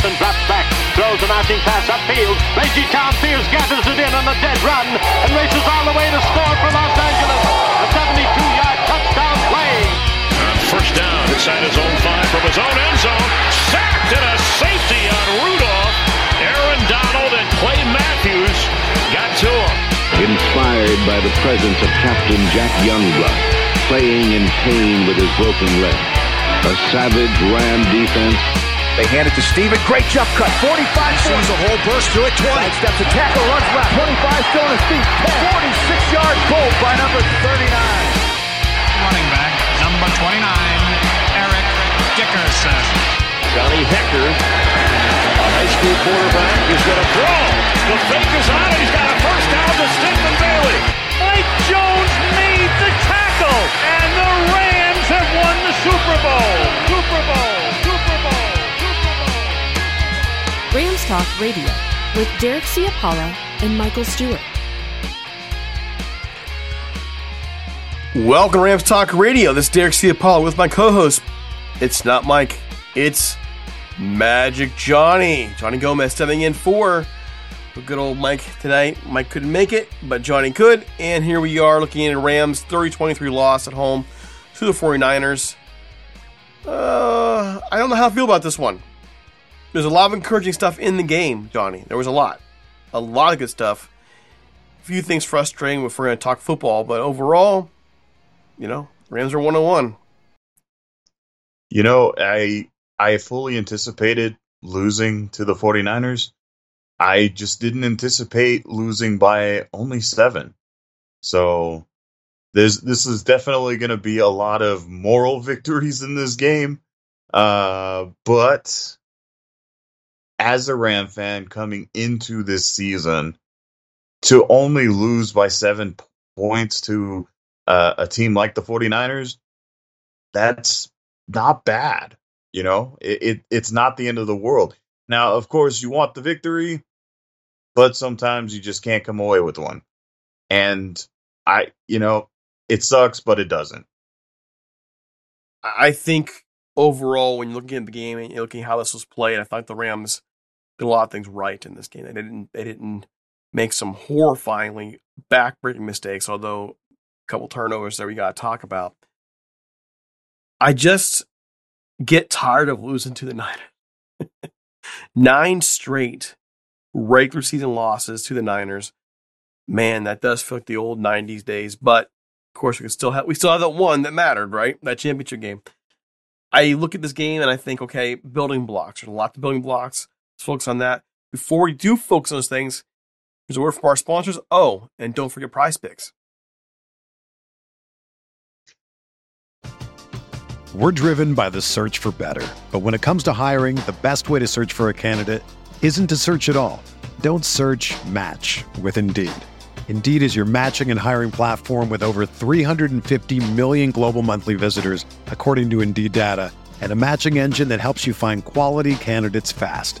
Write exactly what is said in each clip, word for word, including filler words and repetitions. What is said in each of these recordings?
And drops back, throws an arching pass upfield. Reggie Town Fields gathers it in on the dead run and races all the way to score for Los Angeles. A seventy-two-yard touchdown play. On first down, inside his own five from his own end zone. Sacked and a safety on Rudolph. Aaron Donald and Clay Matthews got to him. Inspired by the presence of Captain Jack Youngblood, playing in pain with his broken leg. A savage Ram defense. They hand it to Steven. Great jump cut. forty-five. Sees a whole burst through it. twenty. Side steps a tackle. Runs left. twenty-five. Still on his feet. forty-six yard goal by number thirty-nine. Running back, number twenty-nine, Eric Dickerson. Johnny Hecker, a high school quarterback, is going to throw. The fake is on. He's got a first down to Stedman Bailey. Mike Jones made the tackle. And the Rams have won the Super Bowl. Super Bowl. Super Bowl. Rams Talk Radio with Derek Ciapala and Michael Stewart. Welcome to Rams Talk Radio. This is Derek Ciapala with my co-host. It's not Mike. It's Magic Johnny. Johnny Gomez stepping in for good old Mike tonight. Mike couldn't make it, but Johnny could. And here we are looking at Rams' thirty twenty-three loss at home to the forty-niners. Uh, I don't know how I feel about this one. There's a lot of encouraging stuff in the game, Johnny. There was a lot. A lot of good stuff. A few things frustrating if we're going to talk football. But overall, you know, Rams are one oh one. You know, I I fully anticipated losing to the forty-niners. I just didn't anticipate losing by only seven. So there's this is definitely going to be a lot of moral victories in this game. Uh, but... As a Ram fan coming into this season, to only lose by seven points to uh, a team like the forty-niners, that's not bad. You know, it, it it's not the end of the world. Now, of course, you want the victory, but sometimes you just can't come away with one. And I, you know, it sucks, but it doesn't. I think overall, when you're looking at the game and you're looking at how this was played, I thought the Rams did a lot of things right in this game. They didn't they didn't make some horrifyingly back-breaking mistakes, although a couple turnovers there we got to talk about. I just get tired of losing to the Niners. Nine straight regular season losses to the Niners. Man, that does feel like the old nineties days. But of course, we can still have we still have that one that mattered, right? That championship game. I look at this game and I think, okay, building blocks. There's a lot of building blocks. Let's focus on that. Before we do focus on those things, here's a word from our sponsors. Oh, and don't forget PrizePicks. We're driven by the search for better. But when it comes to hiring, the best way to search for a candidate isn't to search at all. Don't search, match with Indeed. Indeed is your matching and hiring platform with over three hundred fifty million global monthly visitors, according to Indeed data, and a matching engine that helps you find quality candidates fast.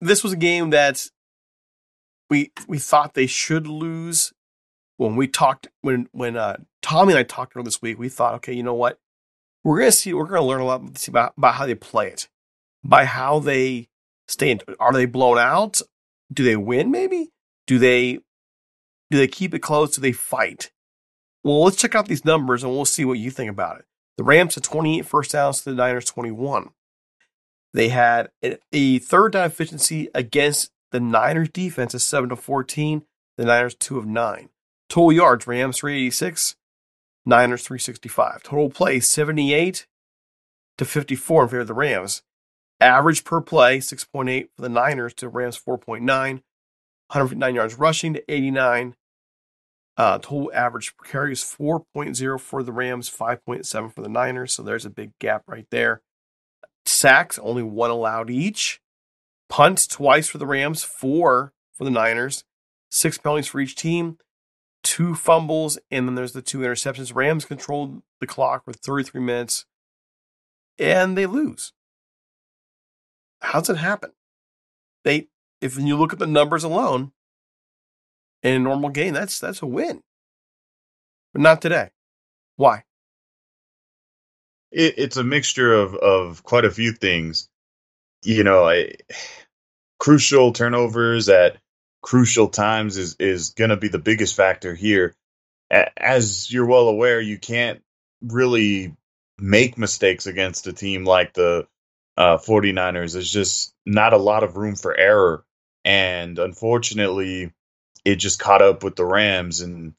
this was a game that we we thought they should lose. When we talked, when when uh, Tommy and I talked earlier this week, we thought, okay, you know what? We're gonna see. We're gonna learn a lot about, about how they play it, by how they stay. In, are they blown out? Do they win? Maybe do they do they keep it close? Do they fight? Well, let's check out these numbers and we'll see what you think about it. The Rams had twenty-eight first downs to the Niners twenty-one. They had a third down efficiency against the Niners defense of seven to fourteen. The Niners two of nine. Total yards, Rams three eighty-six, Niners three sixty-five. Total plays, seventy-eight to fifty-four in favor of the Rams. Average per play, six point eight for the Niners to Rams four point nine. one hundred fifty-nine yards rushing to eighty-nine. Uh, total average per carry is four point oh for the Rams, five point seven for the Niners. So there's a big gap right there. Sacks, only one allowed each. Punts, twice for the Rams, four for the Niners. Six penalties for each team. Two fumbles, and then there's the two interceptions. Rams controlled the clock for thirty-three minutes, and they lose. How's it happen? They, if you look at the numbers alone, in a normal game, that's that's a win. But not today. Why? It, it's a mixture of of quite a few things. You know, I, crucial turnovers at crucial times is, is going to be the biggest factor here. As you're well aware, you can't really make mistakes against a team like the uh, 49ers. There's just not a lot of room for error. And unfortunately, it just caught up with the Rams. And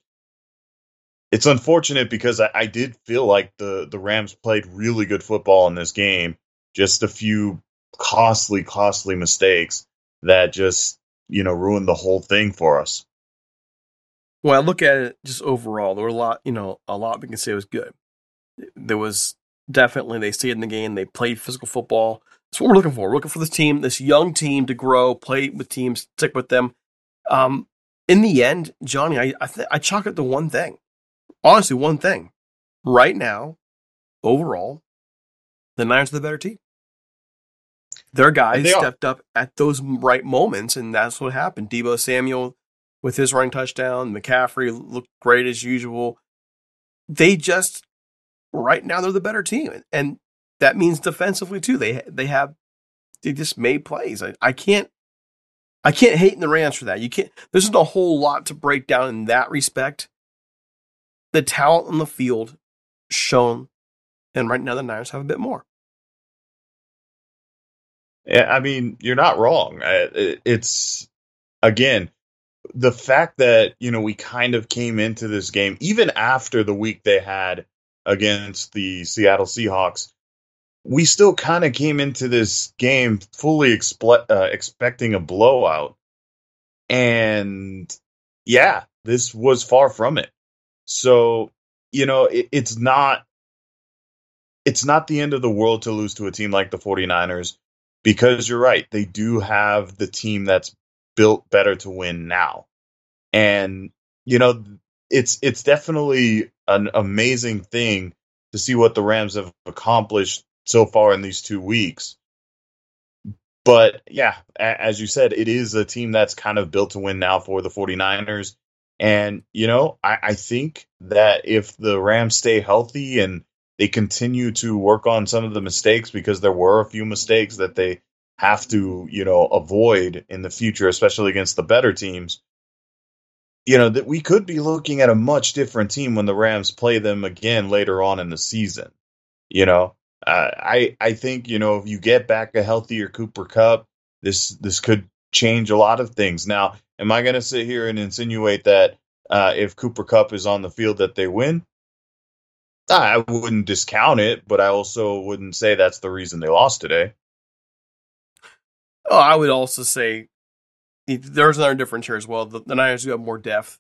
it's unfortunate because I, I did feel like the, the Rams played really good football in this game. Just a few costly, costly mistakes that just, you know, ruined the whole thing for us. Well, I look at it just overall. There were a lot, you know, a lot we can say was good. There was definitely, they stayed in the game. They played physical football. That's what we're looking for. We're looking for this team, this young team to grow, play with teams, stick with them. Um, in the end, Johnny, I I, th- I chalk it to one thing. Honestly, one thing. Right now, overall, the Niners are the better team. Their guys stepped up at those right moments, and that's what happened. Deebo Samuel with his running touchdown. McCaffrey looked great as usual. They just, right now, they're the better team. And that means defensively, too. They they have, they just made plays. I, I can't, I can't hate the Rams for that. You can't, there's not a whole lot to break down in that respect. The talent on the field shown, and right now the Niners have a bit more. I mean, you're not wrong. It's, again, the fact that, you know, we kind of came into this game, even after the week they had against the Seattle Seahawks, we still kind of came into this game fully exple- uh, expecting a blowout. And yeah, this was far from it. So, you know, it, it's not it's not the end of the world to lose to a team like the 49ers, because you're right. They do have the team that's built better to win now. And, you know, it's it's definitely an amazing thing to see what the Rams have accomplished so far in these two weeks. But, yeah, as you said, it is a team that's kind of built to win now for the 49ers. And, you know, I, I think that if the Rams stay healthy and they continue to work on some of the mistakes, because there were a few mistakes that they have to, you know, avoid in the future, especially against the better teams, you know, that we could be looking at a much different team when the Rams play them again later on in the season. You know, uh, I I think, you know, if you get back a healthier Cooper Kupp, this this could change a lot of things. Now, am I going to sit here and insinuate that uh, if Cooper Kupp is on the field that they win? I wouldn't discount it, but I also wouldn't say that's the reason they lost today. Oh, I would also say there's another difference here as well. The, the Niners do have more depth.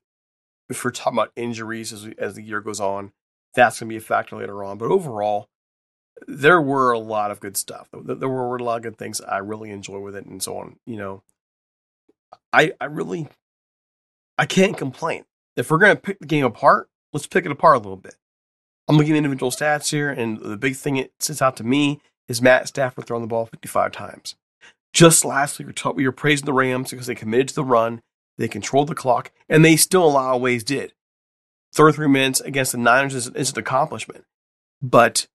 If we're talking about injuries as, we, as the year goes on, that's going to be a factor later on. But overall, there were a lot of good stuff. There, there were a lot of good things I really enjoy with it and so on. You know, I I really, I can't complain. If we're going to pick the game apart, let's pick it apart a little bit. I'm looking at individual stats here, and the big thing that sits out to me is Matt Stafford throwing the ball fifty-five times. Just last week, we were praising the Rams because they committed to the run, they controlled the clock, and they still, in a lot of ways, did. thirty-three minutes against the Niners is, is an accomplishment, but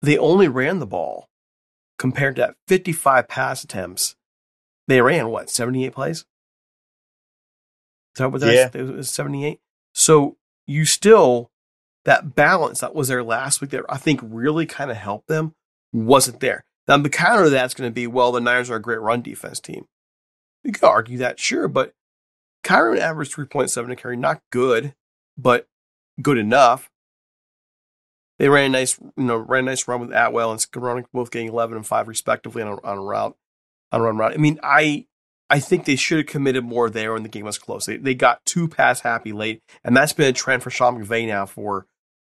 they only ran the ball compared to that fifty-five pass attempts. They ran, what, seventy-eight plays? So was that, yeah. It was seventy-eight? So you still... That balance that was there last week that I think really kind of helped them wasn't there. Now, the counter to that's going to be, well, the Niners are a great run defense team. You could argue that, sure, but Kyren averaged three point seven to carry. Not good, but good enough. They ran a nice, you know, ran a nice run with Atwell and Skoronk, both getting eleven and five respectively on a, on a route, on a run route. I mean, I I think they should have committed more there when the game was close. They, they got too pass happy late, and that's been a trend for Sean McVay now for,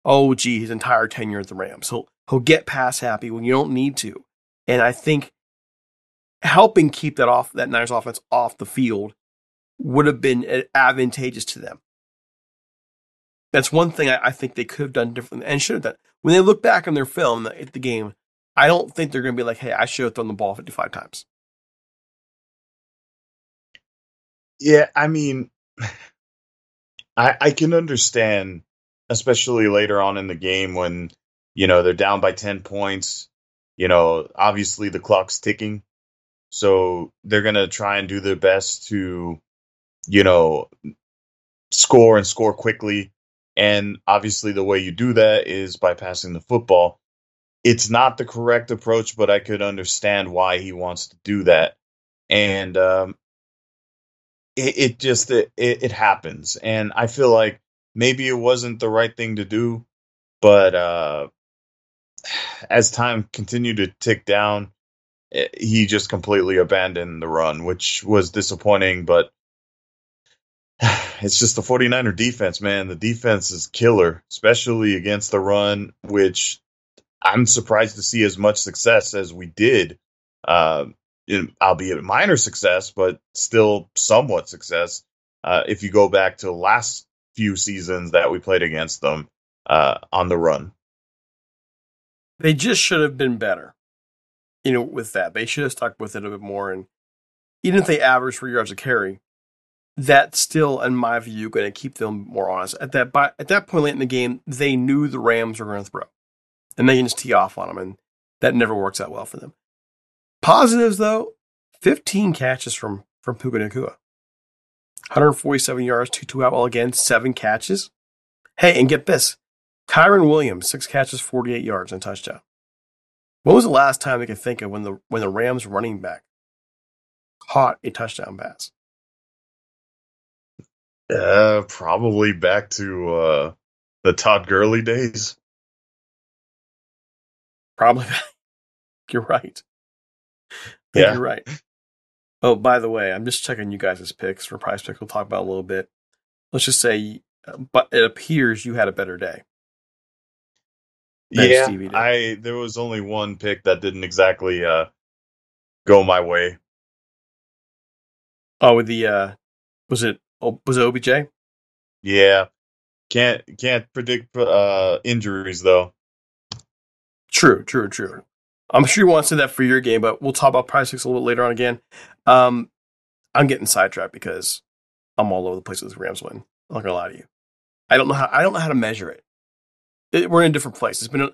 oh, gee, his entire tenure at the Rams. He'll, he'll get pass happy when you don't need to. And I think helping keep that off that Niners offense off the field would have been advantageous to them. That's one thing I, I think they could have done differently and should have done. When they look back on their film at the game, I don't think they're going to be like, hey, I should have thrown the ball fifty-five times. Yeah, I mean, I, I can understand... Especially later on in the game when, you know, they're down by ten points. You know, obviously the clock's ticking. So they're going to try and do their best to, you know, score and score quickly. And obviously the way you do that is by passing the football. It's not the correct approach, but I could understand why he wants to do that. And um, it, it just, it, it happens. And I feel like, maybe it wasn't the right thing to do, but uh, as time continued to tick down, he just completely abandoned the run, which was disappointing, but it's just the 49er defense, man. The defense is killer, especially against the run, which I'm surprised to see as much success as we did, uh, in, albeit minor success, but still somewhat success. Uh, if you go back to last few seasons that we played against them uh, on the run. They just should have been better, you know, with that. They should have stuck with it a bit more. And even if they average three yards a carry, that's still, in my view, going to keep them more honest. At that by, at that point late in the game, they knew the Rams were going to throw. And they can just tee off on them, and that never works out well for them. Positives, though, fifteen catches from, from Puka Nacua. one hundred forty-seven yards, Tutu Atwell again, seven catches. Hey, and get this. Kyren Williams, six catches, forty-eight yards, and touchdown. When was the last time we could think of when the when the Rams running back caught a touchdown pass? Uh, probably back to uh, the Todd Gurley days. Probably you're right. Yeah. You're right. Oh, by the way, I'm just checking you guys' picks for PrizePicks. We'll talk about it a little bit. Let's just say, but it appears you had a better day. Yeah, I there was only one pick that didn't exactly uh, go my way. Oh, the uh, was it was it O B J? Yeah, can't can't predict uh, injuries though. True, true, true. I'm sure you want to say that for your game, but we'll talk about PrizePicks a little bit later on again. Um, I'm getting sidetracked because I'm all over the place with this Rams win. I'm not gonna lie to you. I don't know how I don't know how to measure it. It, we're in a different place. It's been. A,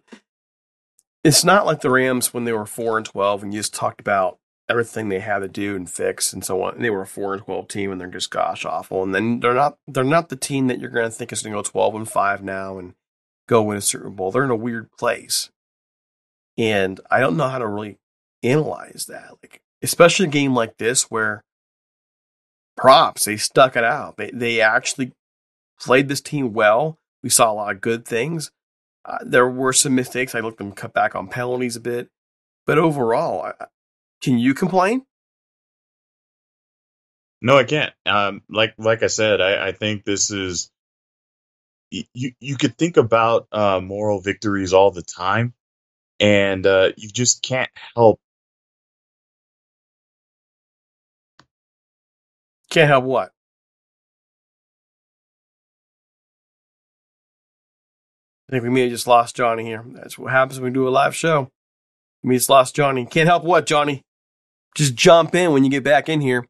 it's not like the Rams when they were four and twelve, and you just talked about everything they had to do and fix and so on. And they were a four and twelve team, and they're just gosh awful. And then they're not. They're not the team that you're going to think is going to go twelve and five now and go win a Super Bowl. They're in a weird place, and I don't know how to really analyze that. Like especially a game like this where props they stuck it out. They they actually played this team well. We saw a lot of good things. Uh, there were some mistakes. I looked them cut back on penalties a bit. But overall, I, can you complain? No, I can't. Um, like like I said, I, I think this is... You, you could think about uh, moral victories all the time, and uh, you just can't help. Can't help what? I think we may have just lost Johnny here. That's what happens when we do a live show. We just lost Johnny. Can't help what, Johnny? Just jump in when you get back in here.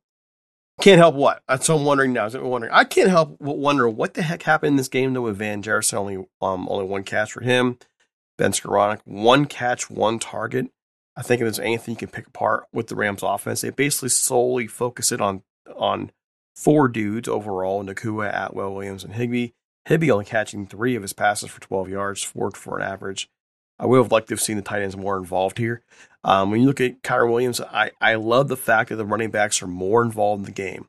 Can't help what? That's what I'm wondering now. I'm wondering. I can't help wonder what the heck happened in this game, though, with Van Jefferson. Only, um, only one catch for him. Ben Skoranek, one catch, one target. I think if there's anything you can pick apart with the Rams offense, they basically solely focus it on, on four dudes overall, Nacua, Atwell, Williams, and Higbee. Hibby only catching three of his passes for twelve yards, four for an average. I would have liked to have seen the tight ends more involved here. Um, when you look at Kyren Williams, I, I love the fact that the running backs are more involved in the game.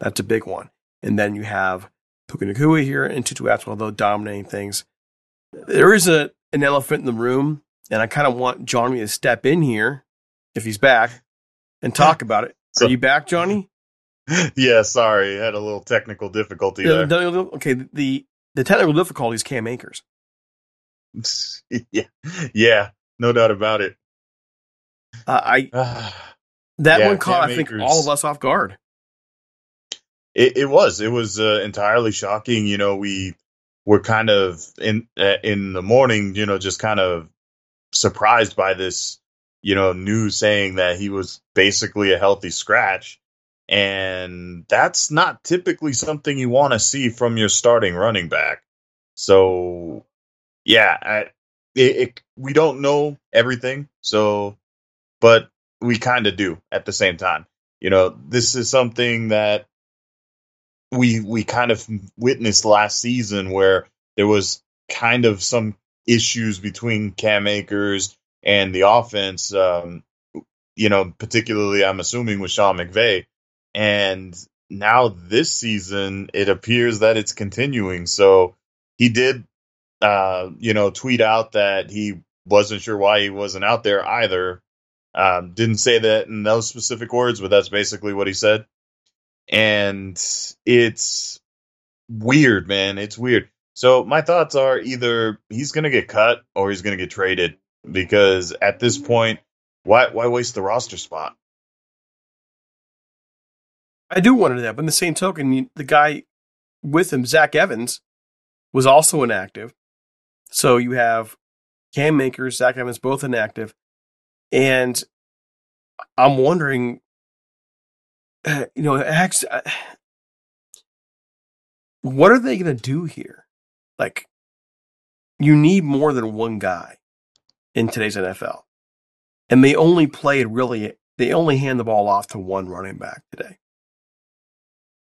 That's a big one. And then you have Puka Nacua here and Tutu Atwell, though, dominating things. There is a an elephant in the room, and I kind of want Johnny to step in here, if he's back, and talk about it. So- are you back, Johnny? Yeah, sorry, I had a little technical difficulty there. Okay, the, the technical difficulty is Cam Akers. yeah, yeah, no doubt about it. Uh, I that yeah, one caught, Cam I think, Akers, all of us off guard. It, it was, it was uh, entirely shocking. You know, we were kind of in uh, in the morning, you know, just kind of surprised by this, you know, news saying that he was basically a healthy scratch. And that's not typically something you want to see from your starting running back. So, yeah, I, it, it, we don't know everything. So, but we kind of do at the same time. You know, this is something that we we kind of witnessed last season, where there was kind of some issues between Cam Akers and the offense. Um, you know, particularly, I'm assuming, with Sean McVay. And now this season, it appears that it's continuing. So he did, uh, you know, tweet out that he wasn't sure why he wasn't out there either. Um, didn't say that in those specific words, but that's basically what he said. And it's weird, man. It's weird. So my thoughts are either he's going to get cut or he's going to get traded, because at this point, why why waste the roster spot? I do wonder that, but in the same token, the guy with him, Zach Evans, was also inactive. So you have Cam Akers, Zach Evans, both inactive. And I'm wondering, you know, actually, what are they going to do here? Like, you need more than one guy in today's N F L. And they only played really, they only hand the ball off to one running back today.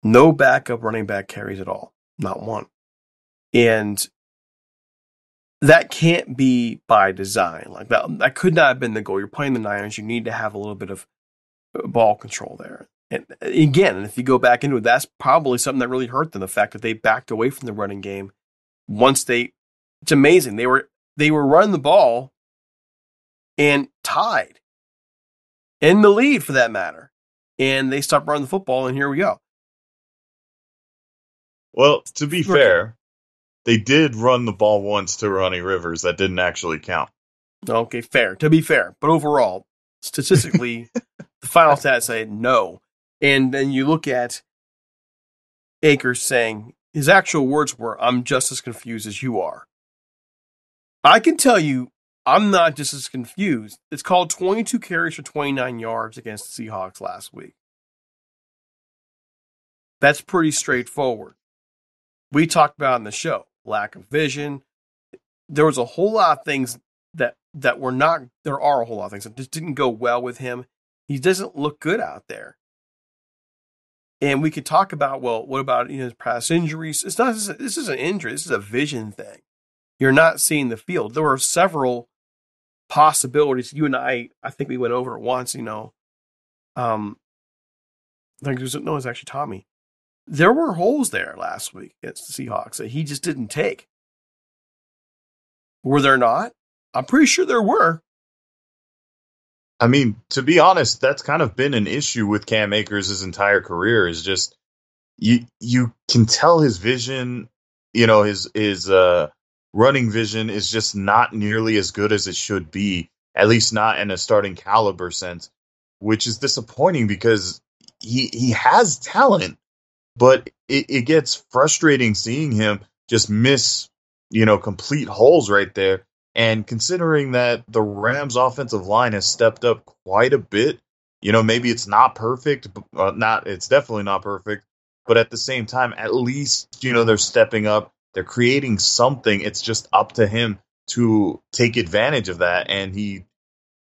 No backup running back carries at all. Not one. And that can't be by design. Like that, that could not have been the goal. You're playing the Niners. You need to have a little bit of ball control there. And again, if you go back into it, that's probably something that really hurt them, the fact that they backed away from the running game once they... It's amazing. They were they were running the ball, and tied in the lead for that matter. And they stopped running the football, and here we go. Well, to be fair, they did run the ball once to Ronnie Rivers. That didn't actually count. Okay, fair. To be fair. But overall, statistically, the final stats say no. And then you look at Akers saying, his actual words were, I'm just as confused as you are. I can tell you, I'm not just as confused. It's called twenty-two carries for twenty-nine yards against the Seahawks last week. That's pretty straightforward. We talked about in the show, lack of vision. There was a whole lot of things that, that were not, there are a whole lot of things that just didn't go well with him. He doesn't look good out there. And we could talk about, well, what about, you know, his past injuries? It's not, this is an injury. This is a vision thing. You're not seeing the field. There were several possibilities. You and I, I think we went over it once, you know. Um, I think it was, no, it was actually Tommy. There were holes there last week against the Seahawks that he just didn't take. Were there not? I'm pretty sure there were. I mean, to be honest, that's kind of been an issue with Cam Akers' his entire career, is just you you can tell his vision, you know, his his uh, running vision is just not nearly as good as it should be, at least not in a starting caliber sense, which is disappointing because he he has talent, but it, it gets frustrating seeing him just miss, you know, complete holes right there. And considering that the Rams' offensive line has stepped up quite a bit, you know, maybe it's not perfect, uh, not it's definitely not perfect, but at the same time, at least, you know, they're stepping up, they're creating something. It's just up to him to take advantage of that, and he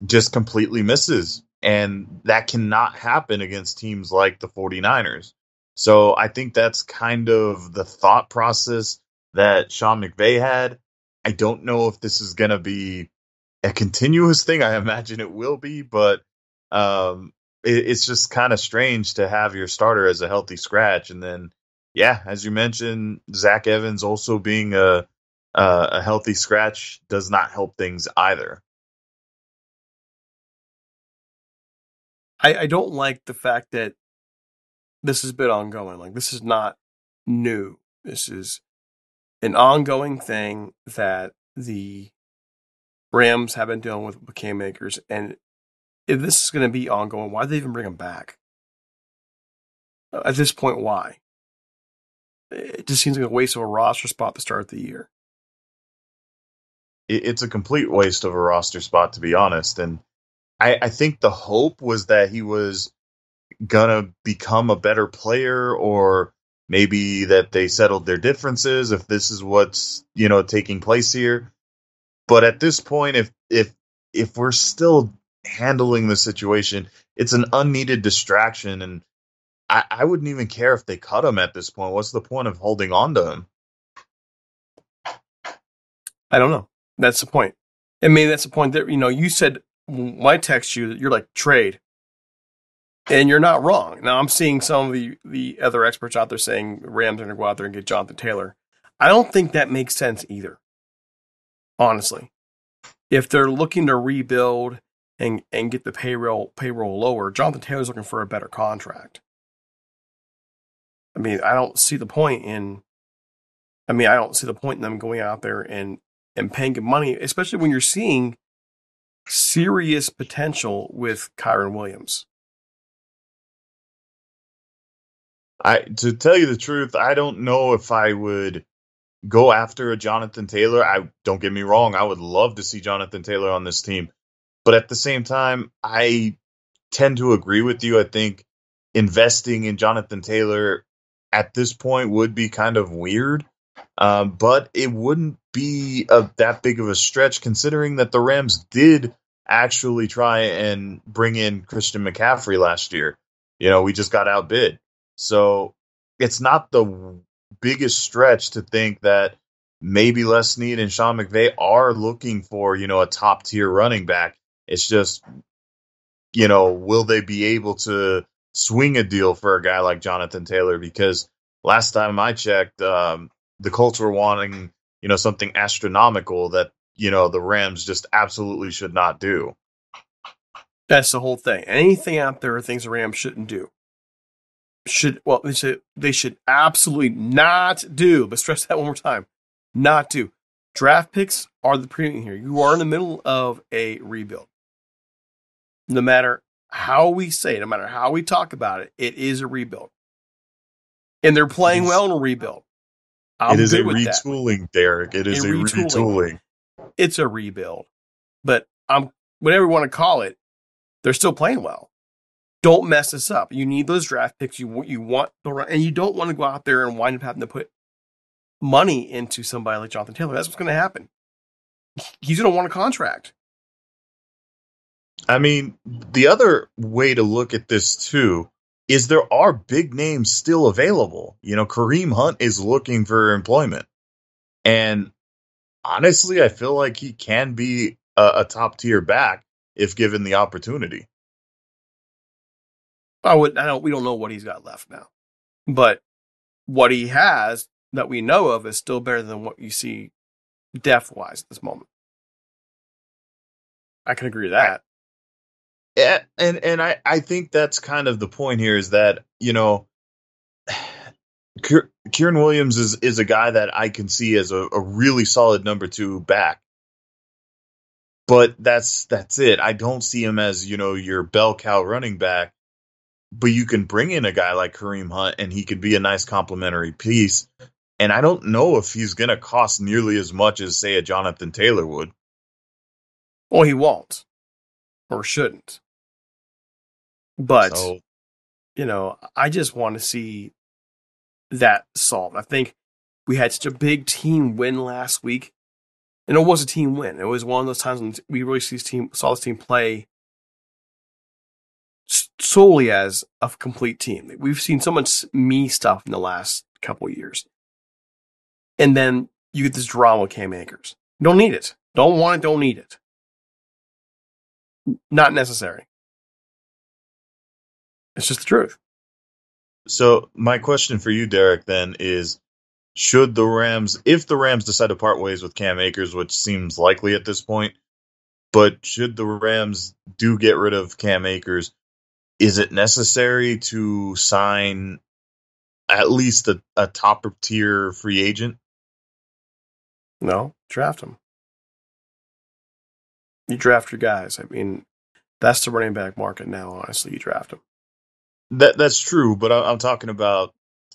just completely misses. And that cannot happen against teams like the forty-niners. So I think that's kind of the thought process that Sean McVay had. I don't know if this is going to be a continuous thing. I imagine it will be, but um, it, it's just kind of strange to have your starter as a healthy scratch. And then, yeah, as you mentioned, Zach Evans also being a, uh, a healthy scratch does not help things either. I, I don't like the fact that this has been ongoing. Like, this is not new. This is an ongoing thing that the Rams have been dealing with with Cam Akers, and if this is going to be ongoing, why did they even bring him back? At this point, why? It just seems like a waste of a roster spot to start the year. It's a complete waste of a roster spot, to be honest, and I, I think the hope was that he was going to become a better player, or maybe that they settled their differences if this is what's, you know, taking place here. But at this point, if if if we're still handling the situation, it's an unneeded distraction, and I, I wouldn't even care if they cut him at this point. What's the point of holding on to him? I don't know. That's the point. I mean, that's the point that, you know, you said when I text you, you're like, trade. And you're not wrong. Now, I'm seeing some of the, the other experts out there saying Rams are going to go out there and get Jonathan Taylor. I don't think that makes sense either, honestly. If they're looking to rebuild and, and get the payroll payroll lower, Jonathan Taylor's looking for a better contract. I mean, I don't see the point in I mean, I don't see the point in them going out there and, and paying him money, especially when you're seeing serious potential with Kyren Williams. I, to tell you the truth, I don't know if I would go after a Jonathan Taylor. I don't get me wrong. I would love to see Jonathan Taylor on this team. But at the same time, I tend to agree with you. I think investing in Jonathan Taylor at this point would be kind of weird. Um, but it wouldn't be a, that big of a stretch, considering that the Rams did actually try and bring in Christian McCaffrey last year. You know, we just got outbid. So it's not the biggest stretch to think that maybe Les Snead and Sean McVay are looking for, you know, a top tier running back. It's just, you know, will they be able to swing a deal for a guy like Jonathan Taylor? Because last time I checked, um, the Colts were wanting, you know, something astronomical that, you know, the Rams just absolutely should not do. That's the whole thing. Anything out there are things the Rams shouldn't do. Should well, they should they should absolutely not do. But stress that one more time, not do. Draft picks are the premium here. You are in the middle of a rebuild. No matter how we say it, no matter how we talk about it, it is a rebuild. And they're playing well in a rebuild. I'm it is a retooling, that. Derek. It is a, a retooling. retooling. It's a rebuild. But I'm whatever you want to call it, they're still playing well. Don't mess this up. You need those draft picks. You, you want to run, and you don't want to go out there and wind up having to put money into somebody like Jonathan Taylor. That's what's going to happen. He's going to want a contract. I mean, the other way to look at this, too, is there are big names still available. You know, Kareem Hunt is looking for employment. And honestly, I feel like he can be a, a top-tier back if given the opportunity. I would. I don't. We don't know what he's got left now. But what he has that we know of is still better than what you see depth-wise at this moment. I can agree with that. Yeah, and and I, I think that's kind of the point here is that, you know, Kyren Williams is, is a guy that I can see as a, a really solid number two back. But that's that's it. I don't see him as, you know, your bell cow running back. But you can bring in a guy like Kareem Hunt and he could be a nice complementary piece. And I don't know if he's going to cost nearly as much as, say, a Jonathan Taylor would. Well, he won't or shouldn't. But, so, you know, I just want to see that solved. I think we had such a big team win last week, and it was a team win. It was one of those times when we really see this team, saw this team play solely as a complete team. We've seen so much me stuff in the last couple of years. And then you get this drama with Cam Akers. Don't need it. Don't want it. Don't need it. Not necessary. It's just the truth. So my question for you, Derek, then is, should the Rams, if the Rams decide to part ways with Cam Akers, which seems likely at this point, but should the Rams do get rid of Cam Akers, is it necessary to sign at least a, a top tier free agent? No, draft him. You draft your guys. I mean, that's the running back market now, honestly. You draft them. That, that's true, but I'm talking about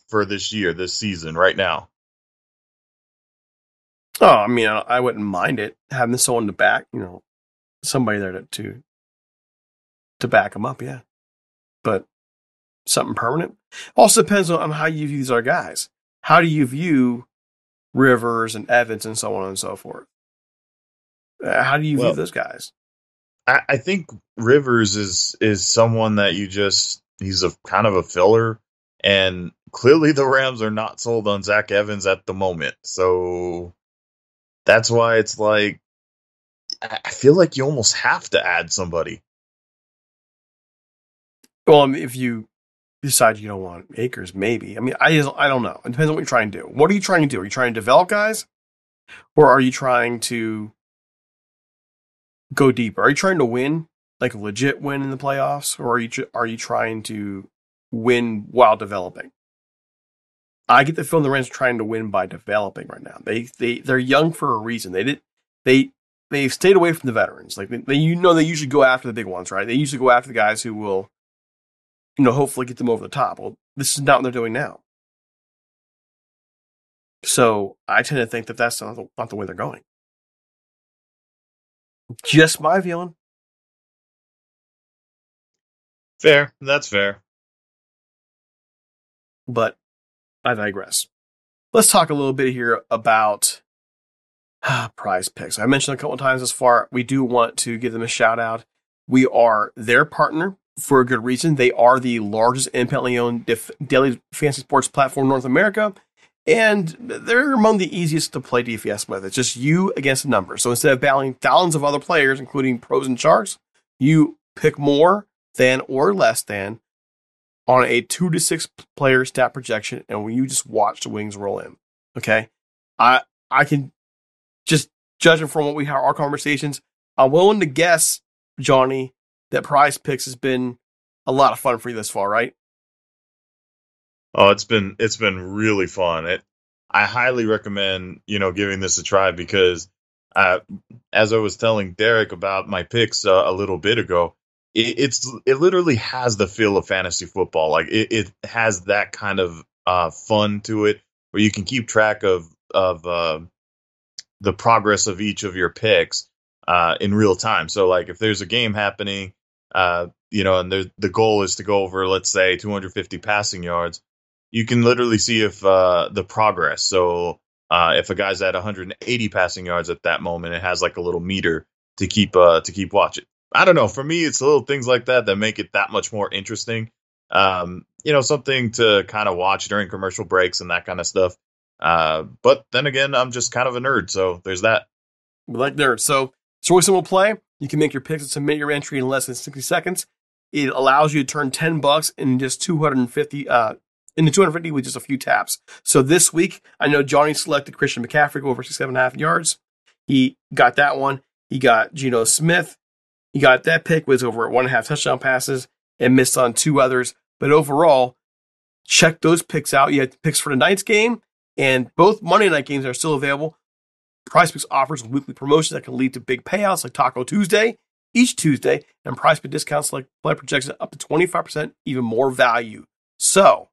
for this year, this season, right now. Oh, I mean, I, I wouldn't mind it. Having someone to back, you know, somebody there to, to, to back them up, yeah. But something permanent. Also depends on how you view these are guys. How do you view Rivers and Evans and so on and so forth? How do you well, view those guys? I, I think Rivers is is someone that you just, he's a kind of a filler. And clearly the Rams are not sold on Zach Evans at the moment. So that's why it's like, I feel like you almost have to add somebody. Well, I mean, if you decide you don't want Akers, maybe. I mean, I, I don't know. It depends on what you're trying to do. What are you trying to do? Are you trying to develop guys? Or are you trying to go deeper? Are you trying to win, like a legit win in the playoffs, or are you are you trying to win while developing? I get the feeling the Rams are trying to win by developing right now. They they they're young for a reason. They did they they've stayed away from the veterans. Like they, they you know they usually go after the big ones, right? They usually go after the guys who will, you know, hopefully get them over the top. Well, this is not what they're doing now. So I tend to think that that's not the, not the way they're going. Just my feeling. Fair. That's fair. But I digress. Let's talk a little bit here about ah, Prize Picks. I mentioned a couple of times this far, we do want to give them a shout out. We are their partner for a good reason. They are the largest independently owned def- daily fantasy sports platform in North America. And they're among the easiest to play D F S with. It's just you against the number. So instead of battling thousands of other players, including pros and sharks, you pick more than or less than on a two to six player stat projection, and you just watch the wings roll in. Okay, I I can just judging from what we have our conversations. I'm willing to guess, Johnny, that PrizePicks has been a lot of fun for you this far, right? Oh, it's been it's been really fun. It, I highly recommend, you know, giving this a try because uh, as I was telling Derek about my picks uh, a little bit ago, it, it's it literally has the feel of fantasy football. Like it, it has that kind of uh, fun to it where you can keep track of of uh, the progress of each of your picks uh, in real time. So, like if there's a game happening, uh, you know, and the the goal is to go over, let's say, two hundred fifty passing yards. You can literally see if uh, the progress. So uh, if a guy's at one hundred eighty passing yards at that moment, it has like a little meter to keep uh, to keep watching. I don't know. For me, it's little things like that that make it that much more interesting. Um, you know, something to kind of watch during commercial breaks and that kind of stuff. Uh, but then again, I'm just kind of a nerd, so there's that. We like nerds. So choice and we'll play. You can make your picks and submit your entry in less than sixty seconds. It allows you to turn ten bucks in just two hundred fifty. Uh, In the two hundred fifty with just a few taps. So this week, I know Johnny selected Christian McCaffrey over sixty-seven and a half yards. He got that one. He got Geno Smith. He got that pick with over one and a half touchdown passes and missed on two others. But overall, check those picks out. You had picks for tonight's game, and both Monday night games are still available. PrizePicks offers weekly promotions that can lead to big payouts like Taco Tuesday each Tuesday, and PrizePicks discounts like play projections up to twenty-five percent, even more value. So,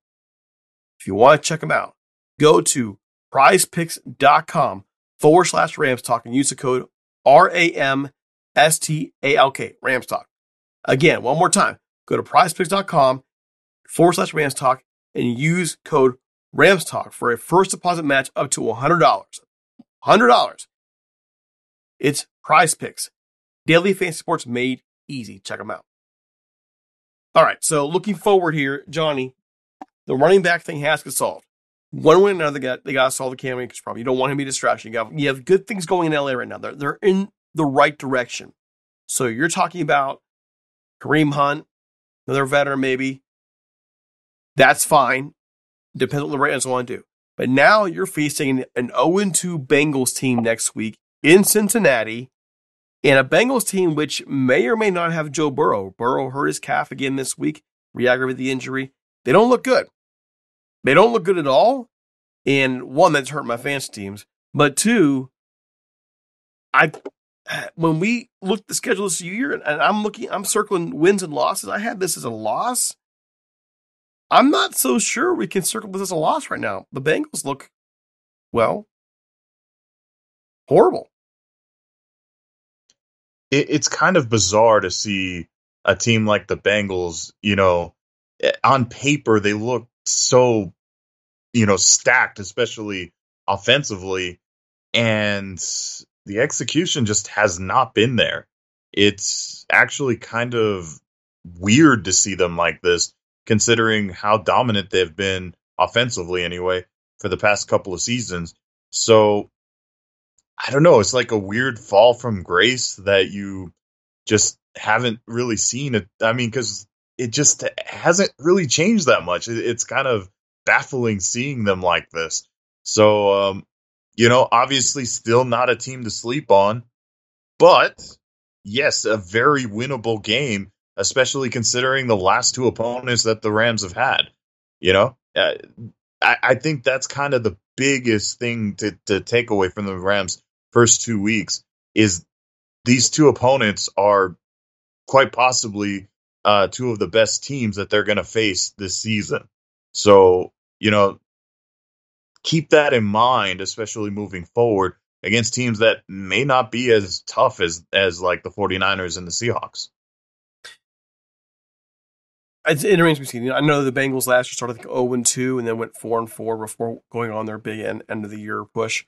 if you want to check them out, go to prizepicks.com forward slash Ramstalk and use the code R A M S T A L K, Ramstalk. Again, one more time, go to prizepicks.com forward slash Ramstalk and use code Ramstalk for a first deposit match up to one hundred dollars. one hundred dollars. It's PrizePicks. Daily fantasy sports made easy. Check them out. All right, so looking forward here, Johnny. The running back thing has to get solved. One way or another, they got, they got to solve the Cam Akers problem. You don't want him to be a distraction. You, got, you have good things going in L A right now. They're, they're in the right direction. So you're talking about Kareem Hunt, another veteran maybe. That's fine. Depends on what the Rams want to do. But now you're facing an oh and two Bengals team next week in Cincinnati, and a Bengals team which may or may not have Joe Burrow. Burrow hurt his calf again this week, re-aggravated the injury. They don't look good. They don't look good at all. And one, that's hurt my fantasy teams. But two, I when we looked at the schedule this year, and I'm looking, I'm circling wins and losses. I had this as a loss. I'm not so sure we can circle this as a loss right now. The Bengals look, well, horrible. It, it's kind of bizarre to see a team like the Bengals, you know, on paper, they look so, you know, stacked, especially offensively, and the execution just has not been there. It's actually kind of weird to see them like this, considering how dominant they've been offensively anyway for the past couple of seasons. So, I don't know. It's like a weird fall from grace that you just haven't really seen. It. I mean, because it just hasn't really changed that much. It's kind of baffling seeing them like this. So, um, you know, obviously still not a team to sleep on. But, yes, a very winnable game, especially considering the last two opponents that the Rams have had. You know, I, I think that's kind of the biggest thing to, to take away from the Rams' first two weeks is these two opponents are quite possibly Uh, two of the best teams that they're going to face this season. So, you know, keep that in mind, especially moving forward against teams that may not be as tough as, as like the forty-niners and the Seahawks. It's interesting to see. You know, I know the Bengals last year started like oh and two and then went four and four before going on their big end, end of the year push.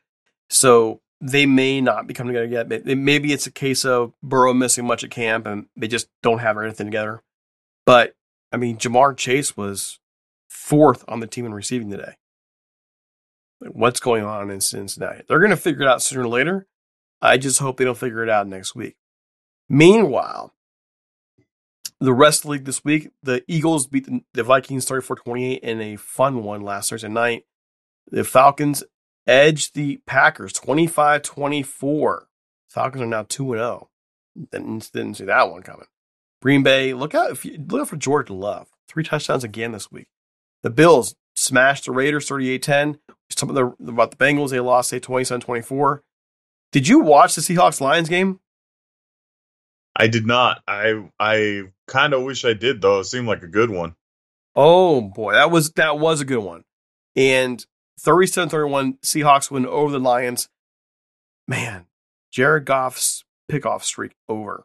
So they may not be coming together yet. Maybe it's a case of Burrow missing much at camp and they just don't have anything together. But, I mean, Jamar Chase was fourth on the team in receiving today. Like, what's going on in Cincinnati? They're going to figure it out sooner or later. I just hope they don't figure it out next week. Meanwhile, the rest of the league this week, the Eagles beat the Vikings thirty-four twenty-eight in a fun one last Thursday night. The Falcons edged the Packers twenty-five twenty-four. Falcons are now two and oh. Didn't see that one coming. Green Bay, look out, if you, look out for Jordan Love. Three touchdowns again this week. The Bills smashed the Raiders thirty-eight ten. Some of the about the Bengals, they lost, say, twenty-seven twenty-four. Did you watch the Seahawks-Lions game? I did not. I I kind of wish I did, though. It seemed like a good one. Oh, boy. That was that was a good one. And thirty-seven thirty-one, Seahawks win over the Lions. Man, Jared Goff's pickoff streak over.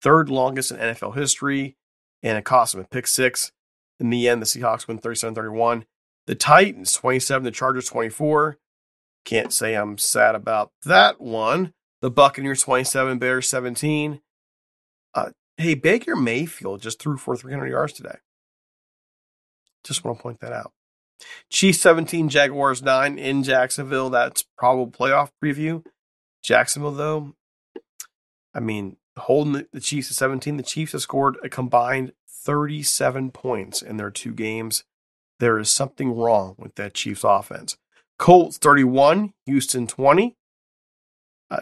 Third longest in N F L history, and it cost him a pick six. In the end, the Seahawks win thirty-seven thirty-one. The Titans, twenty-seven. The Chargers, twenty-four. Can't say I'm sad about that one. The Buccaneers, twenty-seven. Bears, seventeen. Uh, hey, Baker Mayfield just threw for three hundred yards today. Just want to point that out. Chiefs, seventeen. Jaguars, nine. In Jacksonville, that's probable playoff preview. Jacksonville, though, I mean, holding the Chiefs to seventeen. The Chiefs have scored a combined thirty-seven points in their two games. There is something wrong with that Chiefs offense. Colts thirty-one, Houston twenty. Uh,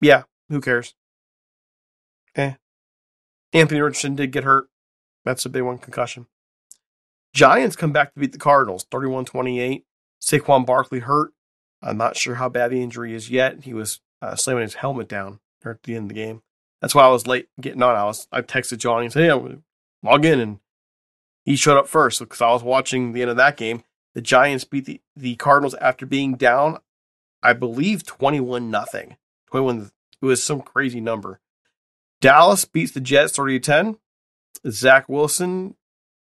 yeah, who cares? Eh. Anthony Richardson did get hurt. That's a big one, concussion. Giants come back to beat the Cardinals, thirty-one twenty-eight. Saquon Barkley hurt. I'm not sure how bad the injury is yet. He was uh, slamming his helmet down at the end of the game. That's why I was late getting on. I was I texted Johnny and said, hey, I'll log in, and he showed up first because I was watching the end of that game. The Giants beat the, the Cardinals after being down, I believe, twenty-one nothing. twenty-one, it was some crazy number. Dallas beats the Jets thirty to ten. Zach Wilson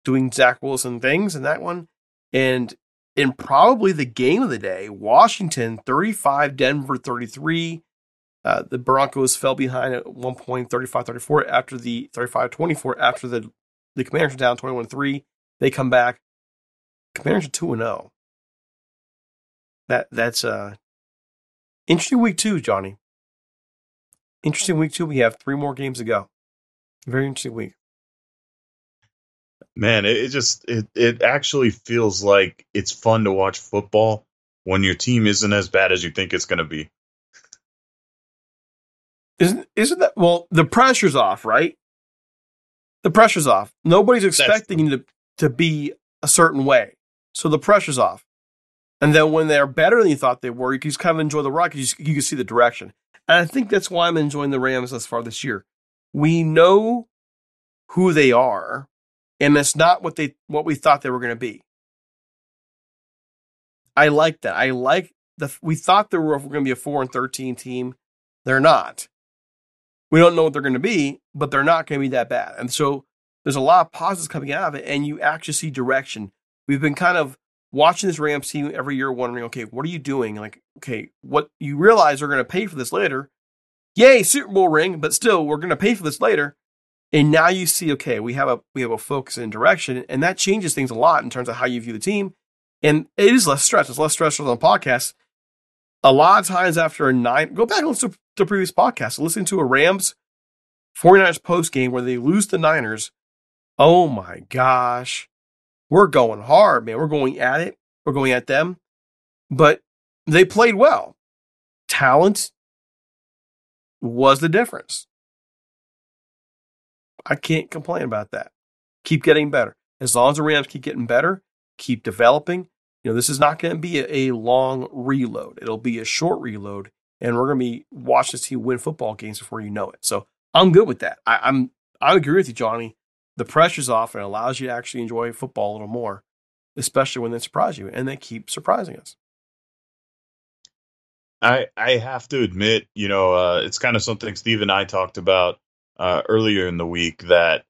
doing Zach Wilson things in that one. And in probably the game of the day, Washington thirty-five, Denver thirty-three. Uh, the Broncos fell behind at one point, thirty-five thirty-four, after the thirty-five twenty-four, after the, the Commanders are down twenty-one three. They come back. Commanders are two and oh. That, that's uh, interesting week two, Johnny. Interesting week two. We have three more games to go. Very interesting week. Man, it, it just it, it actually feels like it's fun to watch football when your team isn't as bad as you think it's going to be. Isn't isn't that well? The pressure's off, right? The pressure's off. Nobody's expecting you to, to be a certain way, so the pressure's off. And then when they're better than you thought they were, you can just kind of enjoy the ride. You just, you can see the direction, and I think that's why I'm enjoying the Rams thus far this year. We know who they are, and it's not what they what we thought they were going to be. I like that. I like the we thought they were going to be a four and thirteen team. They're not. We don't know what they're going to be, but they're not going to be that bad. And so there's a lot of positives coming out of it, and you actually see direction. We've been kind of watching this Rams team every year wondering, okay, what are you doing? Like, okay, what you realize we're going to pay for this later. Yay, Super Bowl ring, but still we're going to pay for this later. And now you see, okay, we have a we have a focus and direction, and that changes things a lot in terms of how you view the team. And it is less stress. It's less stressful on podcasts. A lot of times after a nine, go back and listen to the previous podcast. Listen to a Rams forty-niners post game where they lose the Niners. Oh my gosh. We're going hard, man. We're going at it. We're going at them. But they played well. Talent was the difference. I can't complain about that. Keep getting better. As long as the Rams keep getting better, keep developing. You know, this is not going to be a, a long reload. It'll be a short reload, and we're going to be watching this team win football games before you know it. So I'm good with that. I, I'm I agree with you, Johnny. The pressure's off, and it allows you to actually enjoy football a little more, especially when they surprise you, and they keep surprising us. I I have to admit, you know, uh, it's kind of something Steve and I talked about uh, earlier in the week, that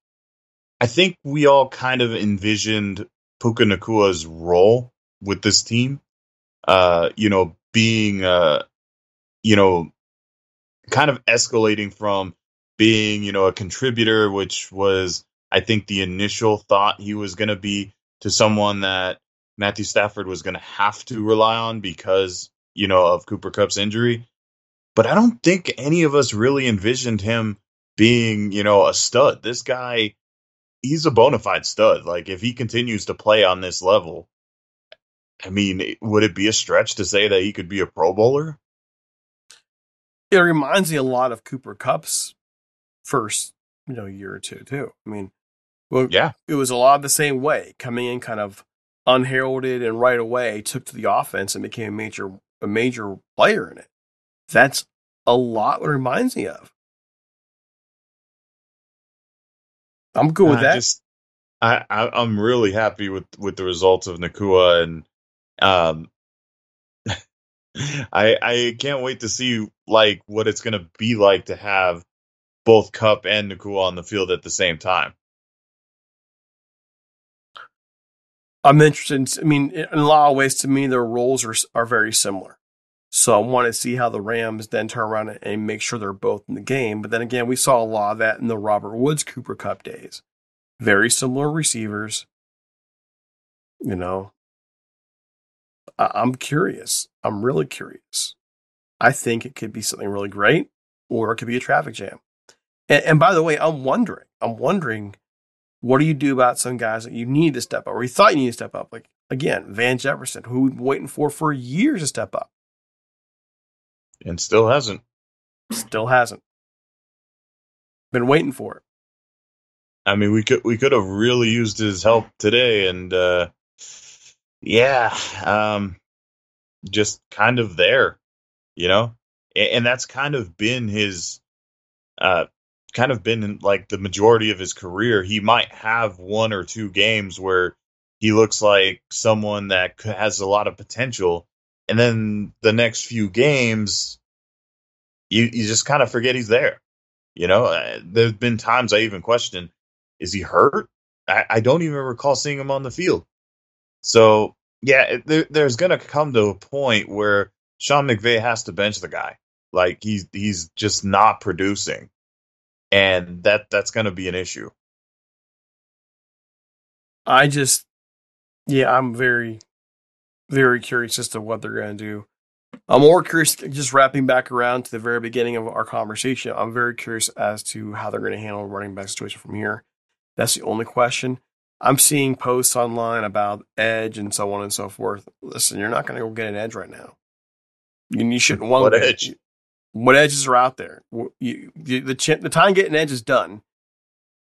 I think we all kind of envisioned Puka Nacua's role with this team, uh, you know, being, uh, you know, kind of escalating from being, you know, a contributor, which was, I think, the initial thought he was going to be, to someone that Matthew Stafford was going to have to rely on because, you know, of Cooper Kupp's injury. But I don't think any of us really envisioned him being, you know, a stud. This guy, he's a bona fide stud. Like, if he continues to play on this level, I mean, would it be a stretch to say that he could be a Pro Bowler? It reminds me a lot of Cooper Kupp's first you know, year or two too. I mean, well, yeah, it was a lot of the same way, coming in kind of unheralded and right away took to the offense and became a major a major player in it. That's a lot what it reminds me of. I'm good with I that. Just, I, I, I'm really happy with, with the results of Nacua, and um, I I can't wait to see like what it's going to be like to have both Kupp and Nacua on the field at the same time. I'm interested. I mean, in a lot of ways, to me, their roles are are very similar. So I want to see how the Rams then turn around and make sure they're both in the game. But then again, we saw a lot of that in the Robert Woods Cooper Kupp days. Very similar receivers. You know, I- I'm curious. I'm really curious. I think it could be something really great, or it could be a traffic jam. And, and by the way, I'm wondering, I'm wondering, what do you do about some guys that you need to step up, or you thought you need to step up? Like, again, Van Jefferson, who we've been waiting for for years to step up. And still hasn't. Still hasn't. Been waiting for it. I mean, we could we could have really used his help today, and uh, yeah, um, just kind of there, you know. And, and that's kind of been his, uh, kind of been like the majority of his career. He might have one or two games where he looks like someone that has a lot of potential. And then the next few games, you you just kind of forget he's there. You know, uh, there's been times I even questioned, is he hurt? I, I don't even recall seeing him on the field. So, yeah, it, there, there's going to come to a point where Sean McVay has to bench the guy. Like, he's he's just not producing. And that that's going to be an issue. I just, yeah, I'm very... Very curious as to what they're going to do. I'm more curious, just wrapping back around to the very beginning of our conversation, I'm very curious as to how they're going to handle the running back situation from here. That's the only question. I'm seeing posts online about edge and so on and so forth. Listen, you're not going to go get an edge right now. You shouldn't want to. What edge? What edges are out there? You, you, the, ch- the time getting edge is done.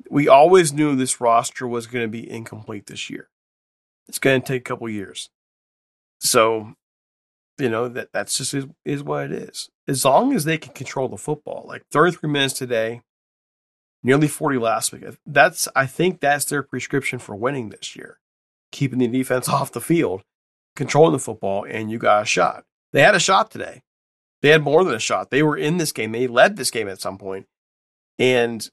We always knew this roster was going to be incomplete this year. It's going to take a couple years. So, you know, that that's just is, is what it is. As long as they can control the football, like thirty-three minutes today, nearly forty last week. That's I think that's their prescription for winning this year. Keeping the defense off the field, controlling the football, and you got a shot. They had a shot today. They had more than a shot. They were in this game. They led this game at some point. And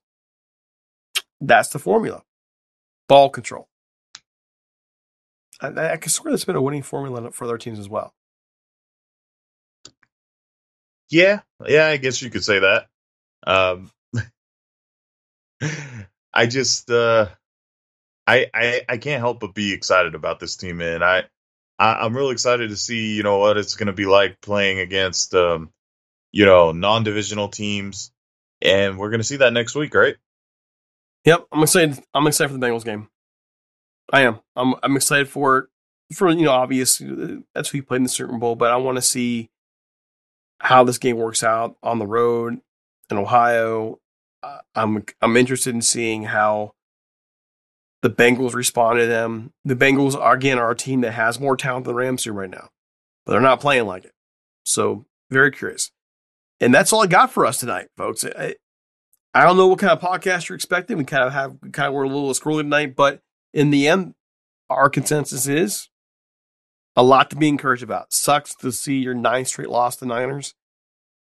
that's the formula. Ball control. I, I can swear that's been a winning formula for their teams as well. Yeah, yeah, I guess you could say that. Um, I just, uh, I, I, I can't help but be excited about this team, and I, I I'm really excited to see, you know, what it's going to be like playing against, um, you know, non-divisional teams, and we're going to see that next week, right? Yep, I'm excited. I'm excited for the Bengals game. I am. I'm I'm excited for it. For, you know, obviously, that's who you played in the Super Bowl, but I want to see how this game works out on the road in Ohio. Uh, I'm I'm interested in seeing how the Bengals respond to them. The Bengals, are, again, are a team that has more talent than the Rams do right now, but they're not playing like it. So, very curious. And that's all I got for us tonight, folks. I, I don't know what kind of podcast you're expecting. We kind of have, we kind of were a little scrolly tonight, but in the end, our consensus is a lot to be encouraged about. Sucks to see your ninth straight loss to the Niners.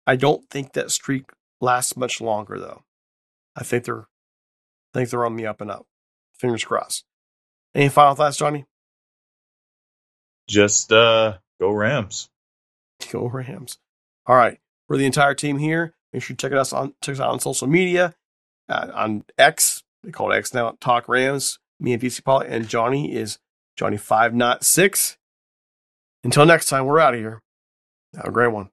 I don't think that streak lasts much longer, though. I think they're, I think they're on the up and up. Fingers crossed. Any final thoughts, Johnny? Just uh, go Rams. Go Rams. All right, for the entire team here, make sure you check us on check us out on social media, uh, on X. They call it X now. Talk Rams. Me and D C Paul, and Johnny is Johnny five, not six. Until next time, we're out of here. Have a great one.